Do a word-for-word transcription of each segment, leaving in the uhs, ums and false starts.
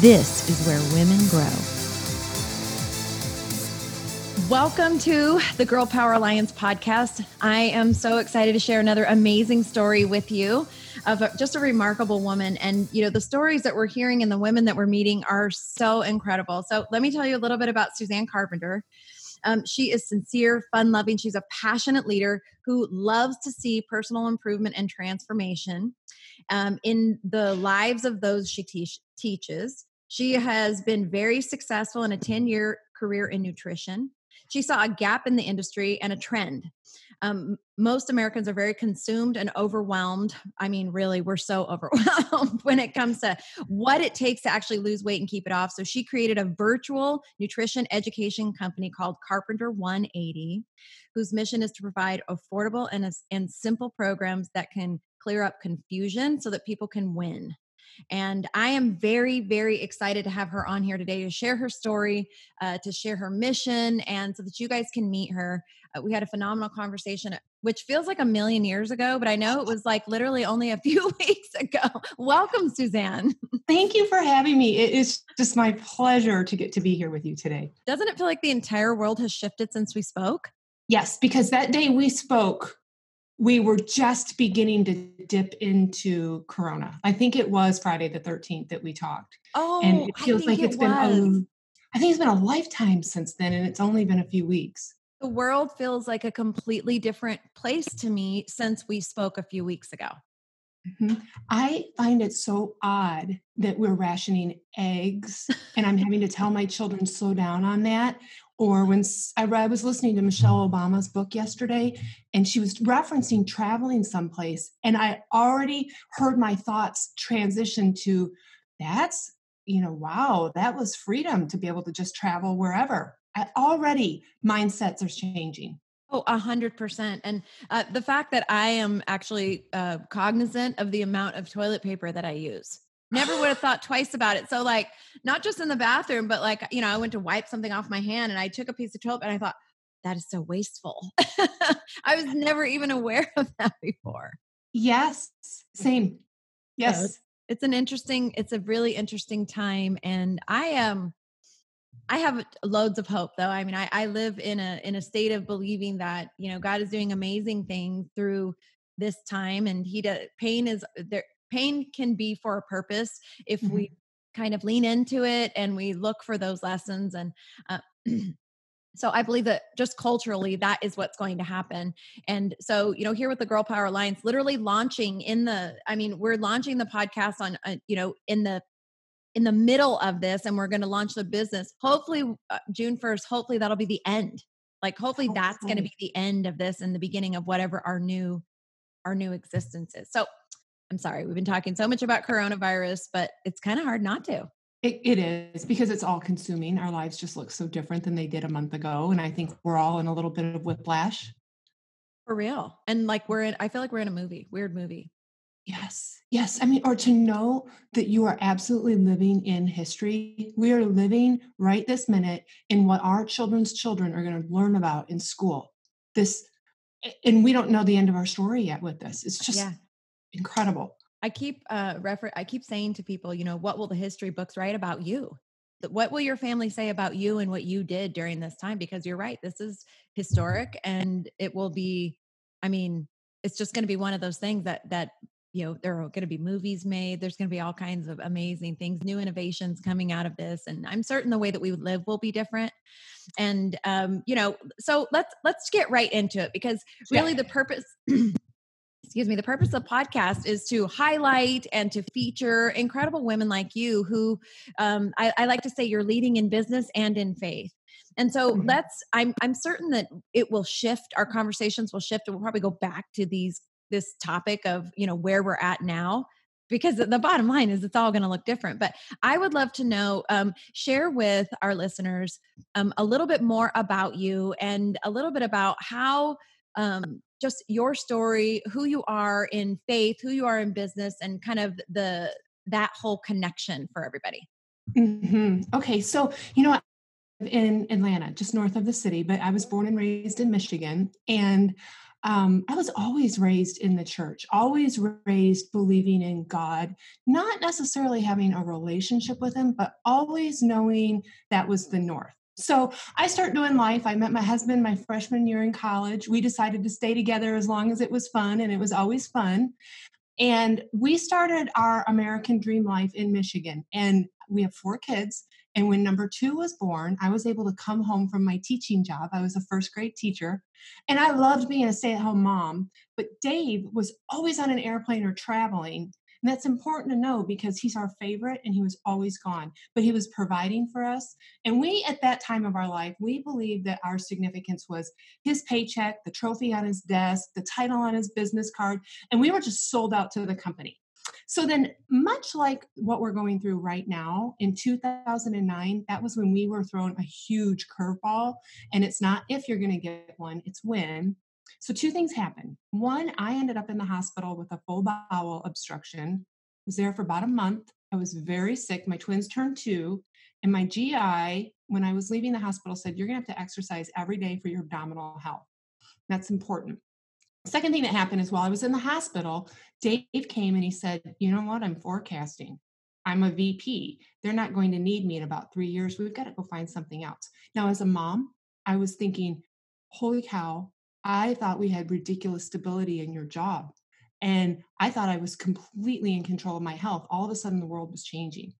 This is where women grow. Welcome to the Girl Power Alliance podcast. I am so excited to share another amazing story with you of a, just a remarkable woman. And, you know, the stories that we're hearing and the women that we're meeting are so incredible. So let me tell you a little bit about Suzanne Carpenter. Um, she is sincere, fun-loving. She's a passionate leader who loves to see personal improvement and transformation um, in the lives of those she te- teaches. She has been very successful in a ten-year career in nutrition. She saw a gap in the industry and a trend. Um, most Americans are very consumed and overwhelmed. I mean, really, we're so overwhelmed when it comes to what it takes to actually lose weight and keep it off. So she created a virtual nutrition education company called Carpenter one eighty, whose mission is to provide affordable and, and simple programs that can clear up confusion so that people can win. And I am very, very excited to have her on here today to share her story, uh, to share her mission, and so that you guys can meet her. Uh, we had a phenomenal conversation, which feels like a million years ago, but I know it was like literally only a few weeks ago. Welcome, Suzanne. Thank you for having me. It is just my pleasure to get to be here with you today. Doesn't it feel like the entire world has shifted since we spoke? Yes, because that day we spoke, we were just beginning to dip into Corona. I think it was Friday the thirteenth that we talked. Oh, and it feels I think like it's it been. A, I think it's been a lifetime since then, and it's only been a few weeks. The world feels like a completely different place to me since we spoke a few weeks ago. Mm-hmm. I find it so odd that we're rationing eggs, and I'm having to tell my children slow down on that. Or when I, I was listening to Michelle Obama's book yesterday, and she was referencing traveling someplace, and I already heard my thoughts transition to, that's, you know, wow, that was freedom to be able to just travel wherever. I, already mindsets are changing. Oh, a hundred percent. And uh, the fact that I am actually uh, cognizant of the amount of toilet paper that I use. Never would have thought twice about it. So like, not just in the bathroom, but like, you know, I went to wipe something off my hand and I took a piece of toilet and I thought, that is so wasteful. I was never even aware of that before. Yes. Same. Yes. So it's an interesting, it's a really interesting time. And I am, um, I have loads of hope though. I mean, I, I live in a, in a state of believing that, you know, God is doing amazing things through this time, and he does, pain is there. Pain can be for a purpose if we mm-hmm. kind of lean into it and we look for those lessons. And uh, so I believe that just culturally, that is what's going to happen. And so, you know, here with the Girl Power Alliance, literally launching in the, I mean, we're launching the podcast on, uh, you know, in the, in the middle of this, and we're going to launch the business. Hopefully uh, June first, hopefully that'll be the end. Like, hopefully that's, that's going to be the end of this and the beginning of whatever our new, our new existence is. So I'm sorry, we've been talking so much about coronavirus, but it's kind of hard not to. It, it is, because it's all consuming. Our lives just look so different than they did a month ago. And I think we're all in a little bit of whiplash. For real. And like we're in, I feel like we're in a movie, weird movie. Yes. Yes. I mean, or to know that you are absolutely living in history. We are living right this minute in what our children's children are going to learn about in school. This, and we don't know the end of our story yet with this. It's just... Yeah. Incredible. I keep uh, refer- I keep saying to people, you know, what will the history books write about you? What will your family say about you and what you did during this time? Because you're right, this is historic, and it will be, I mean, it's just going to be one of those things that, that, you know, there are going to be movies made. There's going to be all kinds of amazing things, new innovations coming out of this. And I'm certain the way that we live will be different. And, um, you know, so let's, let's get right into it, because really yeah. the purpose... Excuse me. The purpose of the podcast is to highlight and to feature incredible women like you who um, I, I like to say you're leading in business and in faith. And so mm-hmm. let's, I'm, I'm certain that it will shift. Our conversations will shift, and we'll probably go back to these, this topic of, you know, where we're at now. because the bottom line is it's all going to look different. But I would love to know, um, share with our listeners um, a little bit more about you and a little bit about how um, just your story, who you are in faith, who you are in business, and kind of the that whole connection for everybody. Mm-hmm. Okay. So, you know, in Atlanta, just north of the city, but I was born and raised in Michigan. And um, I was always raised in the church, always raised believing in God, not necessarily having a relationship with him, but always knowing that was the north. So I start doing life. I met my husband my freshman year in college. We decided to stay together as long as it was fun, and it was always fun. And we started our American dream life in Michigan, and we have four kids. And when number two was born, I was able to come home from my teaching job. I was a first grade teacher, and I loved being a stay-at-home mom, but Dave was always on an airplane or traveling. And that's important to know because he's our favorite and he was always gone, but he was providing for us. And we, at that time of our life, we believed that our significance was his paycheck, the trophy on his desk, the title on his business card. And we were just sold out to the company. So then, much like what we're going through right now, in two thousand nine, that was when we were thrown a huge curveball. And it's not if you're going to get one, it's when. So two things happened. One, I ended up in the hospital with a full bowel obstruction. I was there for about a month. I was very sick. My twins turned two. And my G I, when I was leaving the hospital, said, you're going to have to exercise every day for your abdominal health. That's important. Second thing that happened is while I was in the hospital, Dave came and he said, you know what? I'm forecasting. I'm a V P. They're not going to need me in about three years. We've got to go find something else. Now, as a mom, I was thinking, holy cow, I thought we had ridiculous stability in your job. And I thought I was completely in control of my health. All of a sudden, the world was changing.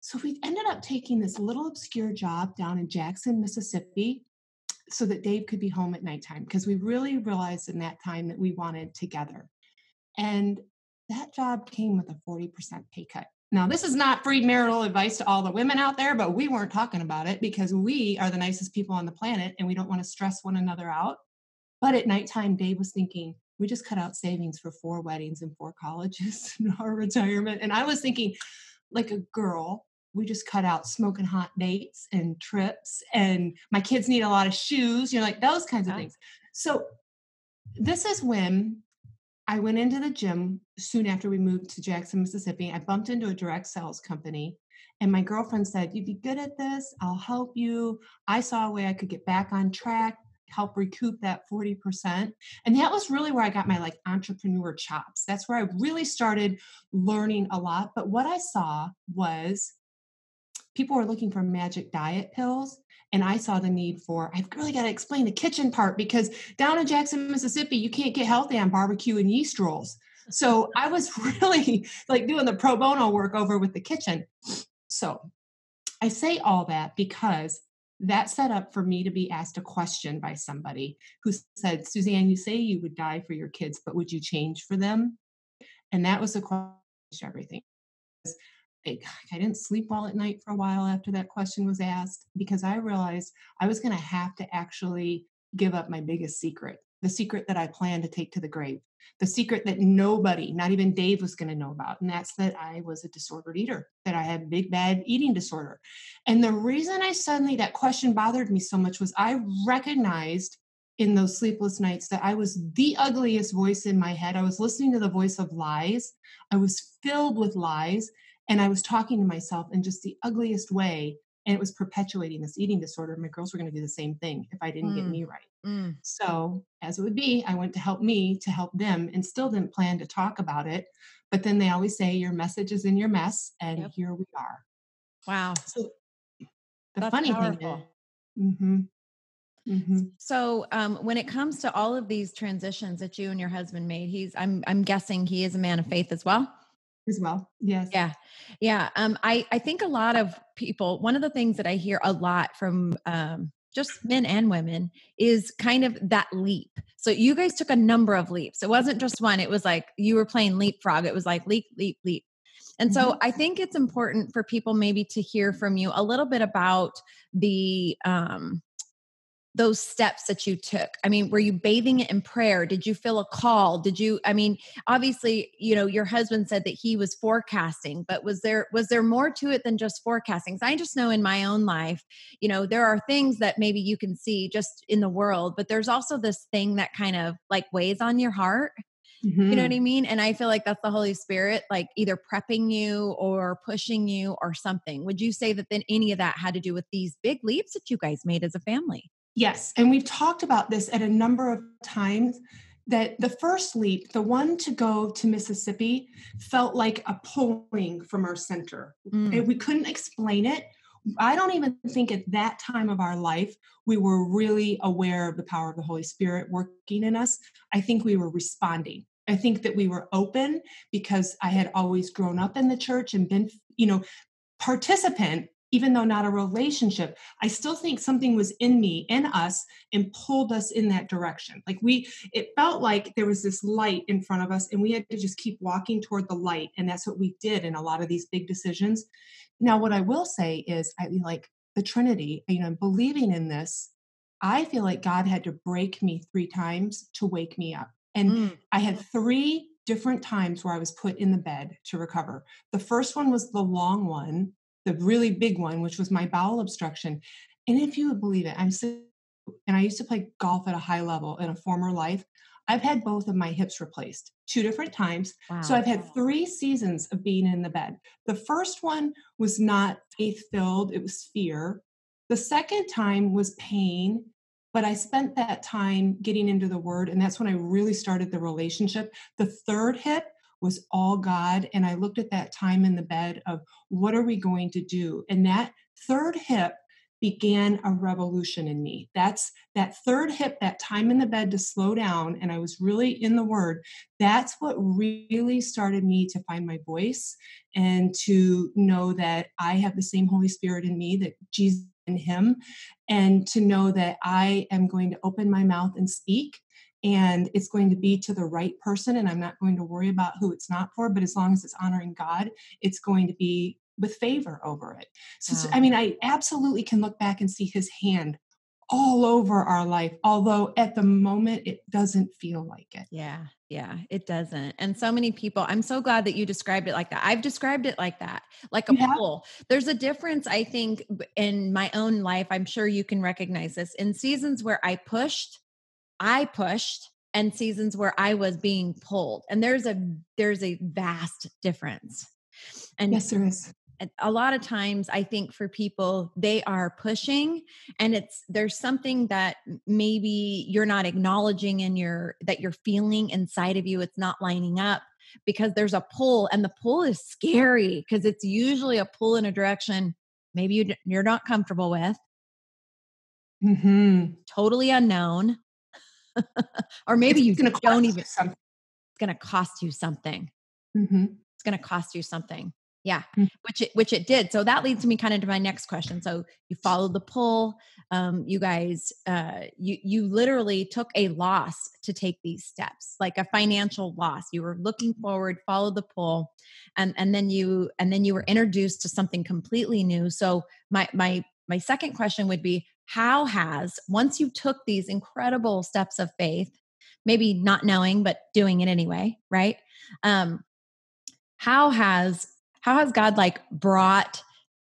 So we ended up taking this little obscure job down in Jackson, Mississippi, so that Dave could be home at nighttime, because we really realized in that time that we wanted together. And that job came with a forty percent pay cut. Now, this is not free marital advice to all the women out there, but we weren't talking about it because we are the nicest people on the planet and we don't want to stress one another out. But at nighttime, Dave was thinking, we just cut out savings for four weddings and four colleges and our retirement. And I was thinking, like a girl, we just cut out smoking hot dates and trips, and my kids need a lot of shoes, you know, like those kinds of things. So this is when I went into the gym soon after we moved to Jackson, Mississippi. I bumped into a direct sales company, and my girlfriend said, you'd be good at this. I'll help you. I saw a way I could get back on track, help recoup that forty percent. And that was really where I got my like entrepreneur chops. That's where I really started learning a lot. But what I saw was people were looking for magic diet pills. And I saw the need for, I've really got to explain the kitchen part, because down in Jackson, Mississippi, you can't get healthy on barbecue and yeast rolls. So I was really like doing the pro bono work over with the kitchen. So I say all that because that set up for me to be asked a question by somebody who said, Suzanne, you say you would die for your kids, but would you change for them? And that was the question to everything. I didn't sleep well at night for a while after that question was asked, because I realized I was going to have to actually give up my biggest secret, the secret that I planned to take to the grave, the secret that nobody, not even Dave, was going to know about. And that's that I was a disordered eater, that I had big, bad eating disorder. And the reason I suddenly, that question bothered me so much was I recognized in those sleepless nights that I was the ugliest voice in my head. I was listening to the voice of lies. I was filled with lies. And I was talking to myself in just the ugliest way. And it was perpetuating this eating disorder. My girls were going to do the same thing if I didn't mm. get me right. Mm. So as it would be, I went to help me to help them, and still didn't plan to talk about it. But then they always say your message is in your mess. And yep. Here we are. Wow. So the That's funny powerful. Thing is, mm-hmm. Mm-hmm. So, um, when it comes to all of these transitions that you and your husband made, he's, I'm, I'm guessing he is a man of faith as well. As well. Yes. Yeah. Yeah. Um, I, I think a lot of people, one of the things that I hear a lot from, um, just men and women is kind of that leap. So you guys took a number of leaps. It wasn't just one. It was like, you were playing leapfrog. It was like leap, leap, leap. And so mm-hmm. I think it's important for people maybe to hear from you a little bit about the, um, those steps that you took? I mean, were you bathing it in prayer? Did you feel a call? Did you, I mean, obviously, you know, your husband said that he was forecasting, but was there, was there more to it than just forecasting? So I just know in my own life, you know, there are things that maybe you can see just in the world, but there's also this thing that kind of like weighs on your heart. Mm-hmm. You know what I mean? And I feel like that's the Holy Spirit, like either prepping you or pushing you or something. Would you say that then any of that had to do with these big leaps that you guys made as a family? Yes. And we've talked about this at a number of times, that the first leap, the one to go to Mississippi, felt like a pulling from our center. Mm. And we couldn't explain it. I don't even think at that time of our life, we were really aware of the power of the Holy Spirit working in us. I think we were responding. I think that we were open because I had always grown up in the church and been, you know, participant, even though not a relationship. I still think something was in me, in us, and pulled us in that direction. Like we, it felt like there was this light in front of us and we had to just keep walking toward the light. And that's what we did in a lot of these big decisions. Now, what I will say is I like the Trinity, you know, believing in this, I feel like God had to break me three times to wake me up. And mm. I had three different times where I was put in the bed to recover. The first one was the long one, the really big one, which was my bowel obstruction. And if you would believe it, I'm sick, and I used to play golf at a high level in a former life. I've had both of my hips replaced two different times. Wow. So I've had three seasons of being in the bed. The first one was not faith-filled. It was fear. The second time was pain, but I spent that time getting into the word. And that's when I really started the relationship. The third hip was all God. And I looked at that time in the bed of what are we going to do? And that third hip began a revolution in me. That's that third hip, that time in the bed to slow down. And I was really in the word. That's what really started me to find my voice and to know that I have the same Holy Spirit in me, that Jesus in him, and to know that I am going to open my mouth and speak. And it's going to be to the right person. And I'm not going to worry about who it's not for, but as long as it's honoring God, it's going to be with favor over it. So, wow. so, I mean, I absolutely can look back and see his hand all over our life, although at the moment it doesn't feel like it. Yeah. Yeah, it doesn't. And so many people, I'm so glad that you described it like that. I've described it like that, like a yeah. pull. There's a difference, I think, in my own life. I'm sure you can recognize this in seasons where I pushed, I pushed and seasons where I was being pulled. And there's a, there's a vast difference. And yes, there is. A lot of times I think for people, they are pushing and it's, there's something that maybe you're not acknowledging in your, that you're feeling inside of you. It's not lining up because there's a pull, and the pull is scary because it's usually a pull in a direction maybe you, you're not comfortable with, mm-hmm. totally unknown, or maybe it's you gonna don't even, something. It's going to cost you something. Mm-hmm. It's going to cost you something. Yeah. Which, it, which it did. So that leads me kind of to my next question. So you followed the pull. Um, you guys, uh, you, you literally took a loss to take these steps, like a financial loss. You were looking forward, followed the pull, and, and then you, and then you were introduced to something completely new. So my, my, my second question would be, how has, once you took these incredible steps of faith, maybe not knowing, but doing it anyway, right? Um, How has, how has God like brought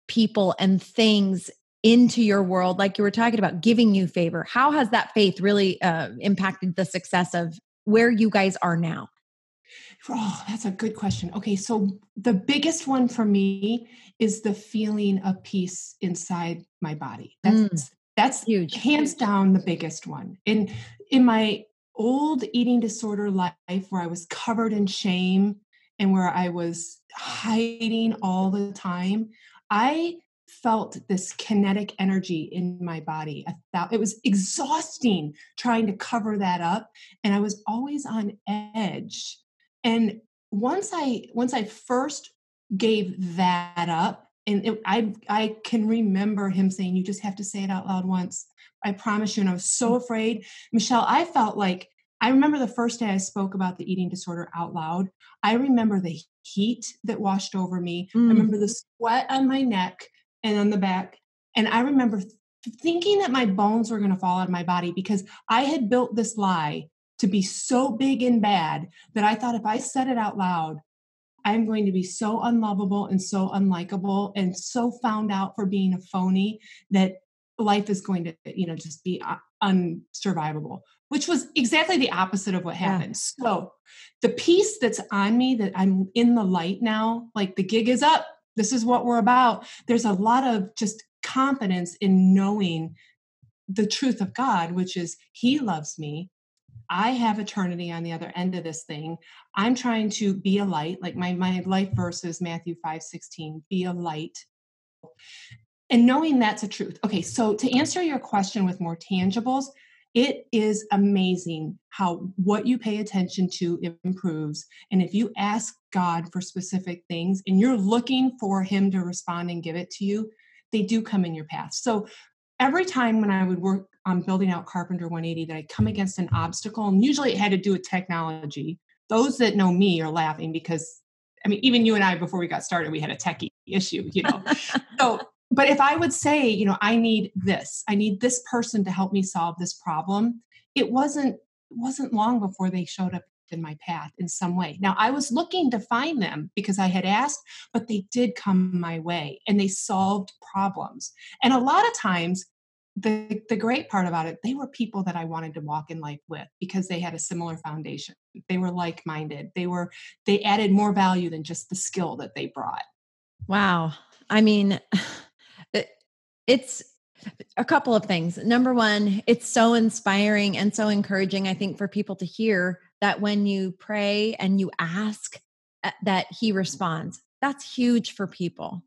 people and things into your world? Like you were talking about giving you favor. How has that faith really uh, impacted the success of where you guys are now? Oh, that's a good question. Okay. So the biggest one for me is the feeling of peace inside my body. That's, mm, that's huge, hands down, the biggest one. And in my old eating disorder life where I was covered in shame, and where I was hiding all the time, I felt this kinetic energy in my body. It was exhausting trying to cover that up. And I was always on edge. And once I, once I first gave that up, and it, I, I can remember him saying, you just have to say it out loud once. I promise you. And I was so afraid. Michelle, I felt like, I remember the first day I spoke about the eating disorder out loud. I remember the heat that washed over me. Mm. I remember the sweat on my neck and on the back. And I remember thinking that my bones were going to fall out of my body because I had built this lie to be so big and bad that I thought if I said it out loud, I'm going to be so unlovable and so unlikable and so found out for being a phony that life is going to, you know, just be unsurvivable, which was exactly the opposite of what happened. Yeah. So the piece that's on me that I'm in the light now, like the gig is up, this is what we're about. There's a lot of just confidence in knowing the truth of God, which is He loves me. I have eternity on the other end of this thing. I'm trying to be a light, like my, my life verse is Matthew five sixteen, be a light. And knowing that's a truth. Okay, so to answer your question with more tangibles, it is amazing how what you pay attention to improves. And if you ask God for specific things and you're looking for Him to respond and give it to you, they do come in your path. So every time when I would work on building out Carpenter one eighty, that I come against an obstacle, and usually it had to do with technology. Those that know me are laughing because, I mean, even you and I, before we got started, we had a techie issue, you know? So, but if I would say, you know, I need this, I need this person to help me solve this problem, it wasn't, it wasn't long before they showed up in my path in some way. Now, I was looking to find them because I had asked, but they did come my way and they solved problems. And a lot of times, the, the great part about it, they were people that I wanted to walk in life with because they had a similar foundation. They were like-minded. They were, they added more value than just the skill that they brought. Wow. I mean, it, it's a couple of things. Number one, it's so inspiring and so encouraging, I think, for people to hear that when you pray and you ask, uh, that He responds. That's huge for people.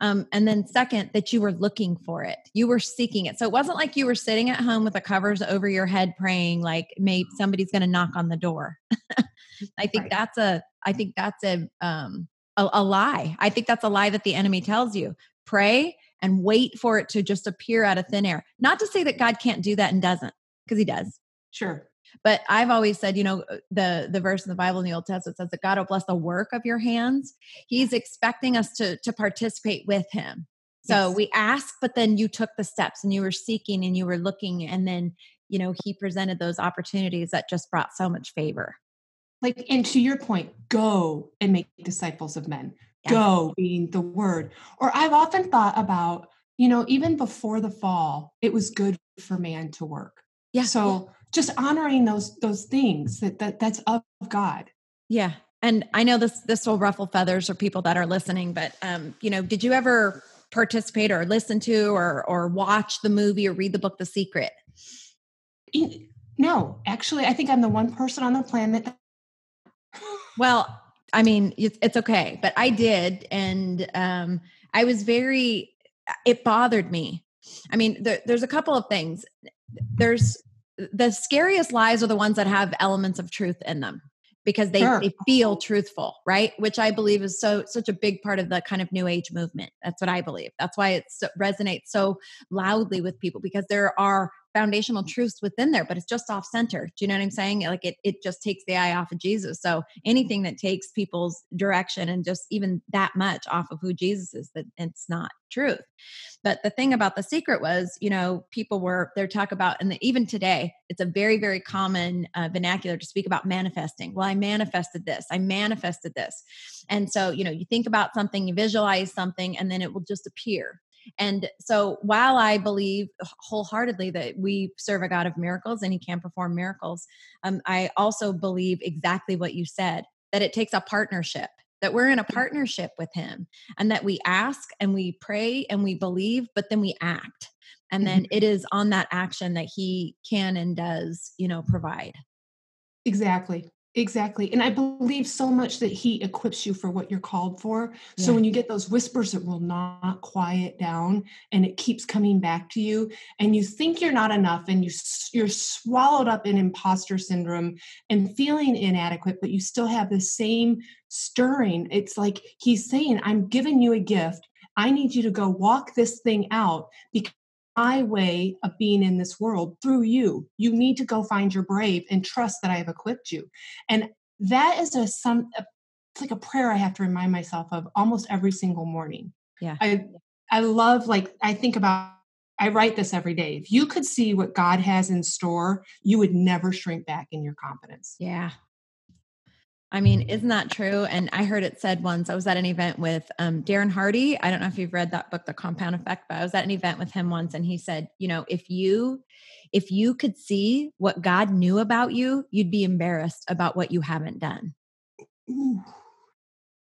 Um, and then second, that you were looking for it. You were seeking it. So it wasn't like you were sitting at home with the covers over your head praying like maybe somebody's going to knock on the door. I think right. that's a, I think that's a, um, a, a lie. I think that's a lie that the enemy tells you. Pray and wait for it to just appear out of thin air. Not to say that God can't do that and doesn't, because He does. Sure. But I've always said, you know, the, the verse in the Bible in the Old Testament says that God will bless the work of your hands. He's expecting us to, to participate with Him. So yes. We ask, but then you took the steps and you were seeking and you were looking. And then, you know, He presented those opportunities that just brought so much favor. Like, and to your point, go and make disciples of men. Yes. Go being the word. Or I've often thought about, you know, even before the fall, it was good for man to work. Yeah. So yeah. Just honoring those, those things that, that that's of God. Yeah. And I know this, this will ruffle feathers for people that are listening, but, um, you know, did you ever participate or listen to, or, or watch the movie or read the book, The Secret? No, actually, I think I'm the one person on the planet. Well, I mean, it's, it's okay, but I did. And, um, I was very, it bothered me. I mean, there, there's a couple of things. There's, the scariest lies are the ones that have elements of truth in them because they, sure. they feel truthful, right? Which I believe is so such a big part of the kind of new age movement. That's what I believe. That's why it so, resonates so loudly with people, because there are foundational truths within there, but it's just off center. Do you know what I'm saying? Like it it just takes the eye off of Jesus. So anything that takes people's direction and just even that much off of who Jesus is, that it's not truth. But the thing about The Secret was, you know, people were, they're talking about, and the, even today, it's a very, very common uh, vernacular to speak about manifesting. Well, I manifested this. I manifested this. And so, you know, you think about something, you visualize something, and then it will just appear. And so while I believe wholeheartedly that we serve a God of miracles and He can perform miracles, um, I also believe exactly what you said, that it takes a partnership, that we're in a partnership with Him, and that we ask and we pray and we believe, but then we act. And then it is on that action that He can and does, you know, provide. Exactly. Exactly. And I believe so much that He equips you for what you're called for. Yeah. So when you get those whispers, it will not quiet down and it keeps coming back to you. And you think you're not enough and you, you're swallowed up in imposter syndrome and feeling inadequate, but you still have the same stirring. It's like He's saying, I'm giving you a gift. I need you to go walk this thing out because my way of being in this world through you, you need to go find your brave and trust that I have equipped you. And that is a, some, a, it's like a prayer I have to remind myself of almost every single morning. Yeah. I, I love, like, I think about I write this every day. If you could see what God has in store, you would never shrink back in your confidence. Yeah. I mean, isn't that true? And I heard it said once, I was at an event with um, Darren Hardy. I don't know if you've read that book, The Compound Effect, but I was at an event with him once and he said, you know, if you, if you could see what God knew about you, you'd be embarrassed about what you haven't done. Ooh,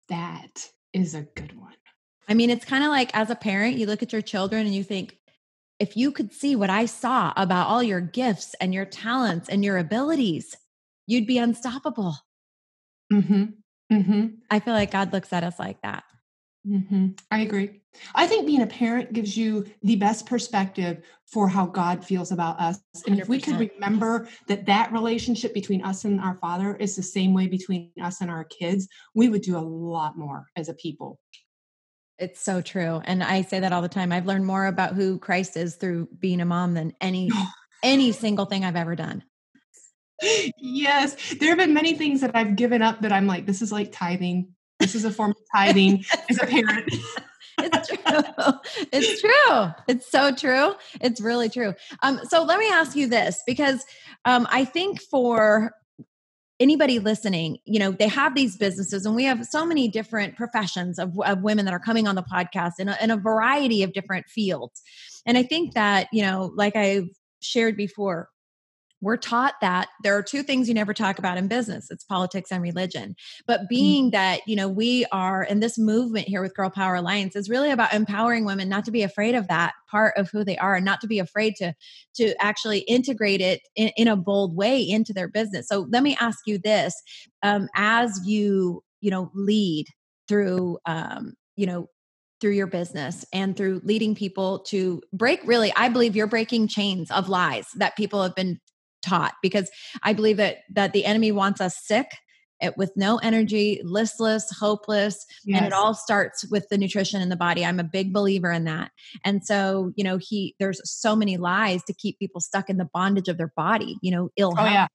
that is a good one. I mean, it's kind of like as a parent, you look at your children and you think, if you could see what I saw about all your gifts and your talents and your abilities, you'd be unstoppable. Mm-hmm. Mm-hmm. I feel like God looks at us like that. Mm-hmm. I agree. I think being a parent gives you the best perspective for how God feels about us. And one hundred percent. If we could remember that that relationship between us and our Father is the same way between us and our kids, we would do a lot more as a people. It's so true. And I say that all the time. I've learned more about who Christ is through being a mom than any, any single thing I've ever done. Yes. There have been many things that I've given up that I'm like, this is like tithing. This is a form of tithing as a parent. It's true. It's true. It's so true. It's really true. Um, so let me ask you this, because um, I think for anybody listening, you know, they have these businesses and we have so many different professions of, of women that are coming on the podcast in a, in a variety of different fields. And I think that, you know, like I shared before, we're taught that there are two things you never talk about in business. It's politics and religion. But being that, you know, we are, and this movement here with Girl Power Alliance is really about empowering women not to be afraid of that part of who they are and not to be afraid to, to actually integrate it in, in a bold way into their business. So let me ask you this, um, as you, you know, lead through, um, you know, through your business and through leading people to break, really, I believe you're breaking chains of lies that people have been taught, because I believe that that the enemy wants us sick, it, with no energy, listless, hopeless. Yes. And it all starts with the nutrition in the body. I'm a big believer in that. And so, you know, he, there's so many lies to keep people stuck in the bondage of their body, you know, ill health. Oh, yeah.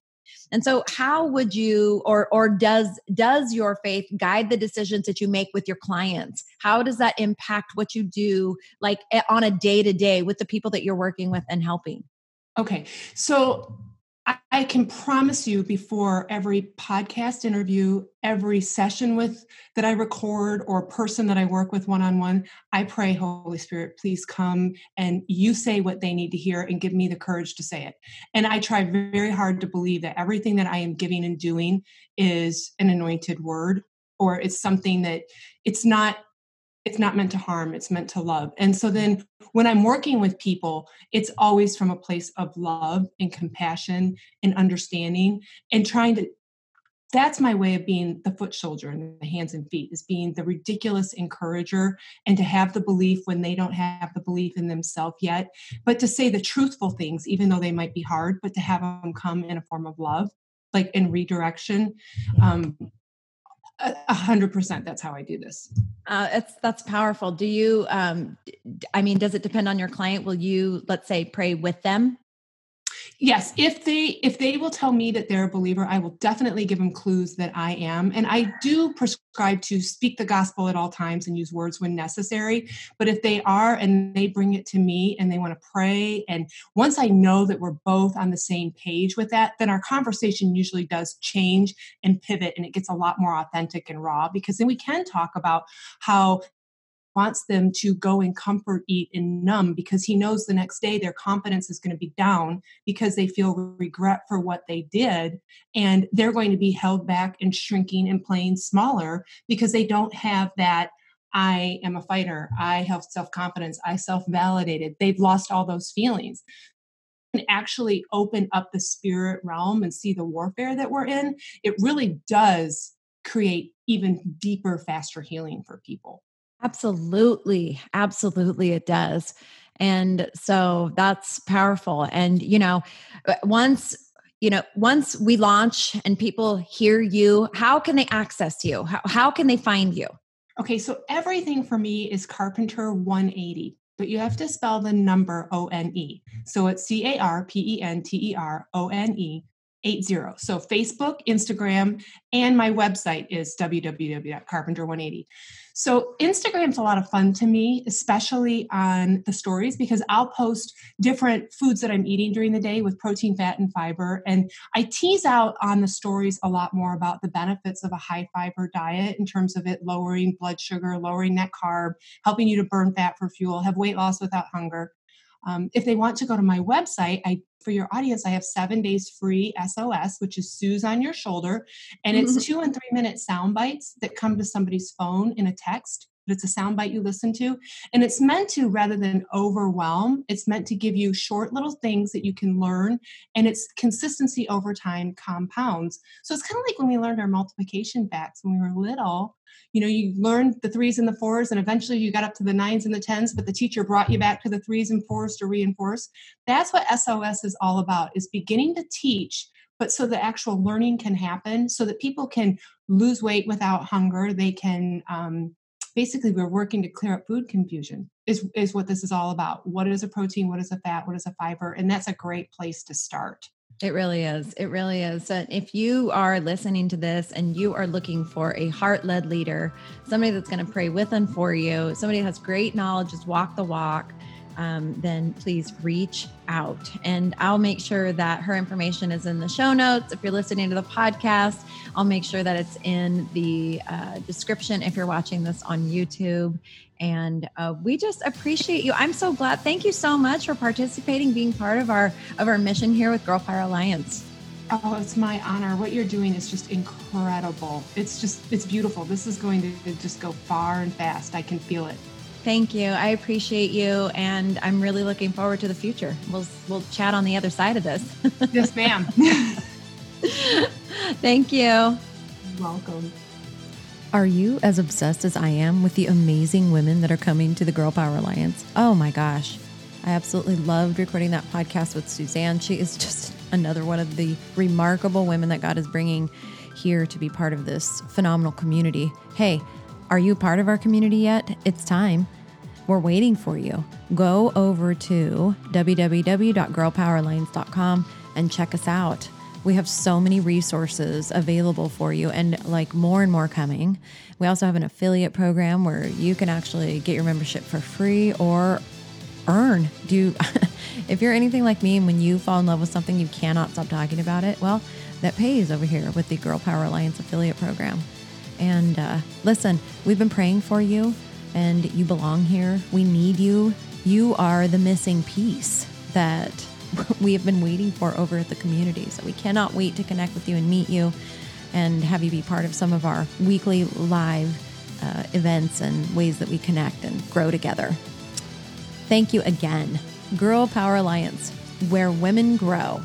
And so how would you, or, or does, does your faith guide the decisions that you make with your clients? How does that impact what you do, like on a day-to-day with the people that you're working with and helping? Okay. So I can promise you, before every podcast interview, every session with that I record or person that I work with one-on-one, I pray, Holy Spirit, please come and you say what they need to hear and give me the courage to say it. And I try very hard to believe that everything that I am giving and doing is an anointed word, or it's something that it's not, it's not meant to harm, it's meant to love. And so then when I'm working with people, it's always from a place of love and compassion and understanding and trying to, that's my way of being the foot soldier and the hands and feet, is being the ridiculous encourager and to have the belief when they don't have the belief in themselves yet, but to say the truthful things, even though they might be hard, but to have them come in a form of love, like in redirection. Um, A hundred percent. That's how I do this. Uh, it's, that's powerful. Do you, um, I mean, does it depend on your client? Will you, let's say, pray with them? Yes. If they, if they will tell me that they're a believer, I will definitely give them clues that I am. And I do prescribe to speak the gospel at all times and use words when necessary. But if they are, and they bring it to me and they want to pray, and once I know that we're both on the same page with that, then our conversation usually does change and pivot. And it gets a lot more authentic and raw, because then we can talk about how wants them to go and comfort, eat, and numb, because he knows the next day their confidence is going to be down because they feel regret for what they did. And they're going to be held back and shrinking and playing smaller because they don't have that, I am a fighter, I have self-confidence, I self-validated. They've lost all those feelings. And actually open up the spirit realm and see the warfare that we're in, it really does create even deeper, faster healing for people. Absolutely. Absolutely. It does. And so that's powerful. And, you know, once, you know, once we launch and people hear you, how can they access you? How, how can they find you? Okay. So everything for me is Carpenter one eighty, but you have to spell the number O N E. So it's C A R P E N T E R O N E eight zero. So Facebook, Instagram, and my website is w w w dot carpenter one eighty. So Instagram's a lot of fun to me, especially on the stories, because I'll post different foods that I'm eating during the day with protein, fat, and fiber. And I tease out on the stories a lot more about the benefits of a high fiber diet in terms of it lowering blood sugar, lowering net carb, helping you to burn fat for fuel, have weight loss without hunger. Um, if they want to go to my website, I, for your audience, I have seven days free S O S, which is Suze on your shoulder. And it's two and three minute sound bites that come to somebody's phone in a text. But it's a sound bite you listen to. And it's meant to, rather than overwhelm, it's meant to give you short little things that you can learn. And it's consistency over time compounds. So it's kind of like when we learned our multiplication facts when we were little. You know, you learned the threes and the fours, and eventually you got up to the nines and the tens, but the teacher brought you back to the threes and fours to reinforce. That's what S O S is all about, is beginning to teach, but so the actual learning can happen so that people can lose weight without hunger. They can, um, basically, we're working to clear up food confusion is, is what this is all about. What is a protein? What is a fat? What is a fiber? And that's a great place to start. It really is. It really is. And if you are listening to this and you are looking for a heart-led leader, somebody that's going to pray with and for you, somebody who has great knowledge, just walk the walk, um, then please reach out. And I'll make sure that her information is in the show notes. If you're listening to the podcast, I'll make sure that it's in the uh, description if you're watching this on YouTube. And uh, we just appreciate you. I'm so glad. Thank you so much for participating, being part of our of our mission here with Girl Power Alliance. Oh, it's my honor. What you're doing is just incredible. It's just, it's beautiful. This is going to just go far and fast. I can feel it. Thank you. I appreciate you. And I'm really looking forward to the future. We'll, we'll chat on the other side of this. Yes, ma'am. Thank you. You're welcome. Are you as obsessed as I am with the amazing women that are coming to the Girl Power Alliance? Oh my gosh. I absolutely loved recording that podcast with Suzanne. She is just another one of the remarkable women that God is bringing here to be part of this phenomenal community. Hey, are you part of our community yet? It's time. We're waiting for you. Go over to w w w dot girl power alliance dot com and check us out. We have so many resources available for you, and like more and more coming. We also have an affiliate program where you can actually get your membership for free or earn. Do you, if you're anything like me and when you fall in love with something, you cannot stop talking about it. Well, that pays over here with the Girl Power Alliance affiliate program. And uh, listen, we've been praying for you and you belong here. We need you. You are the missing piece that we have been waiting for over at the community. So we cannot wait to connect with you and meet you and have you be part of some of our weekly live uh, events and ways that we connect and grow together. Thank you again. Girl Power Alliance, where women grow.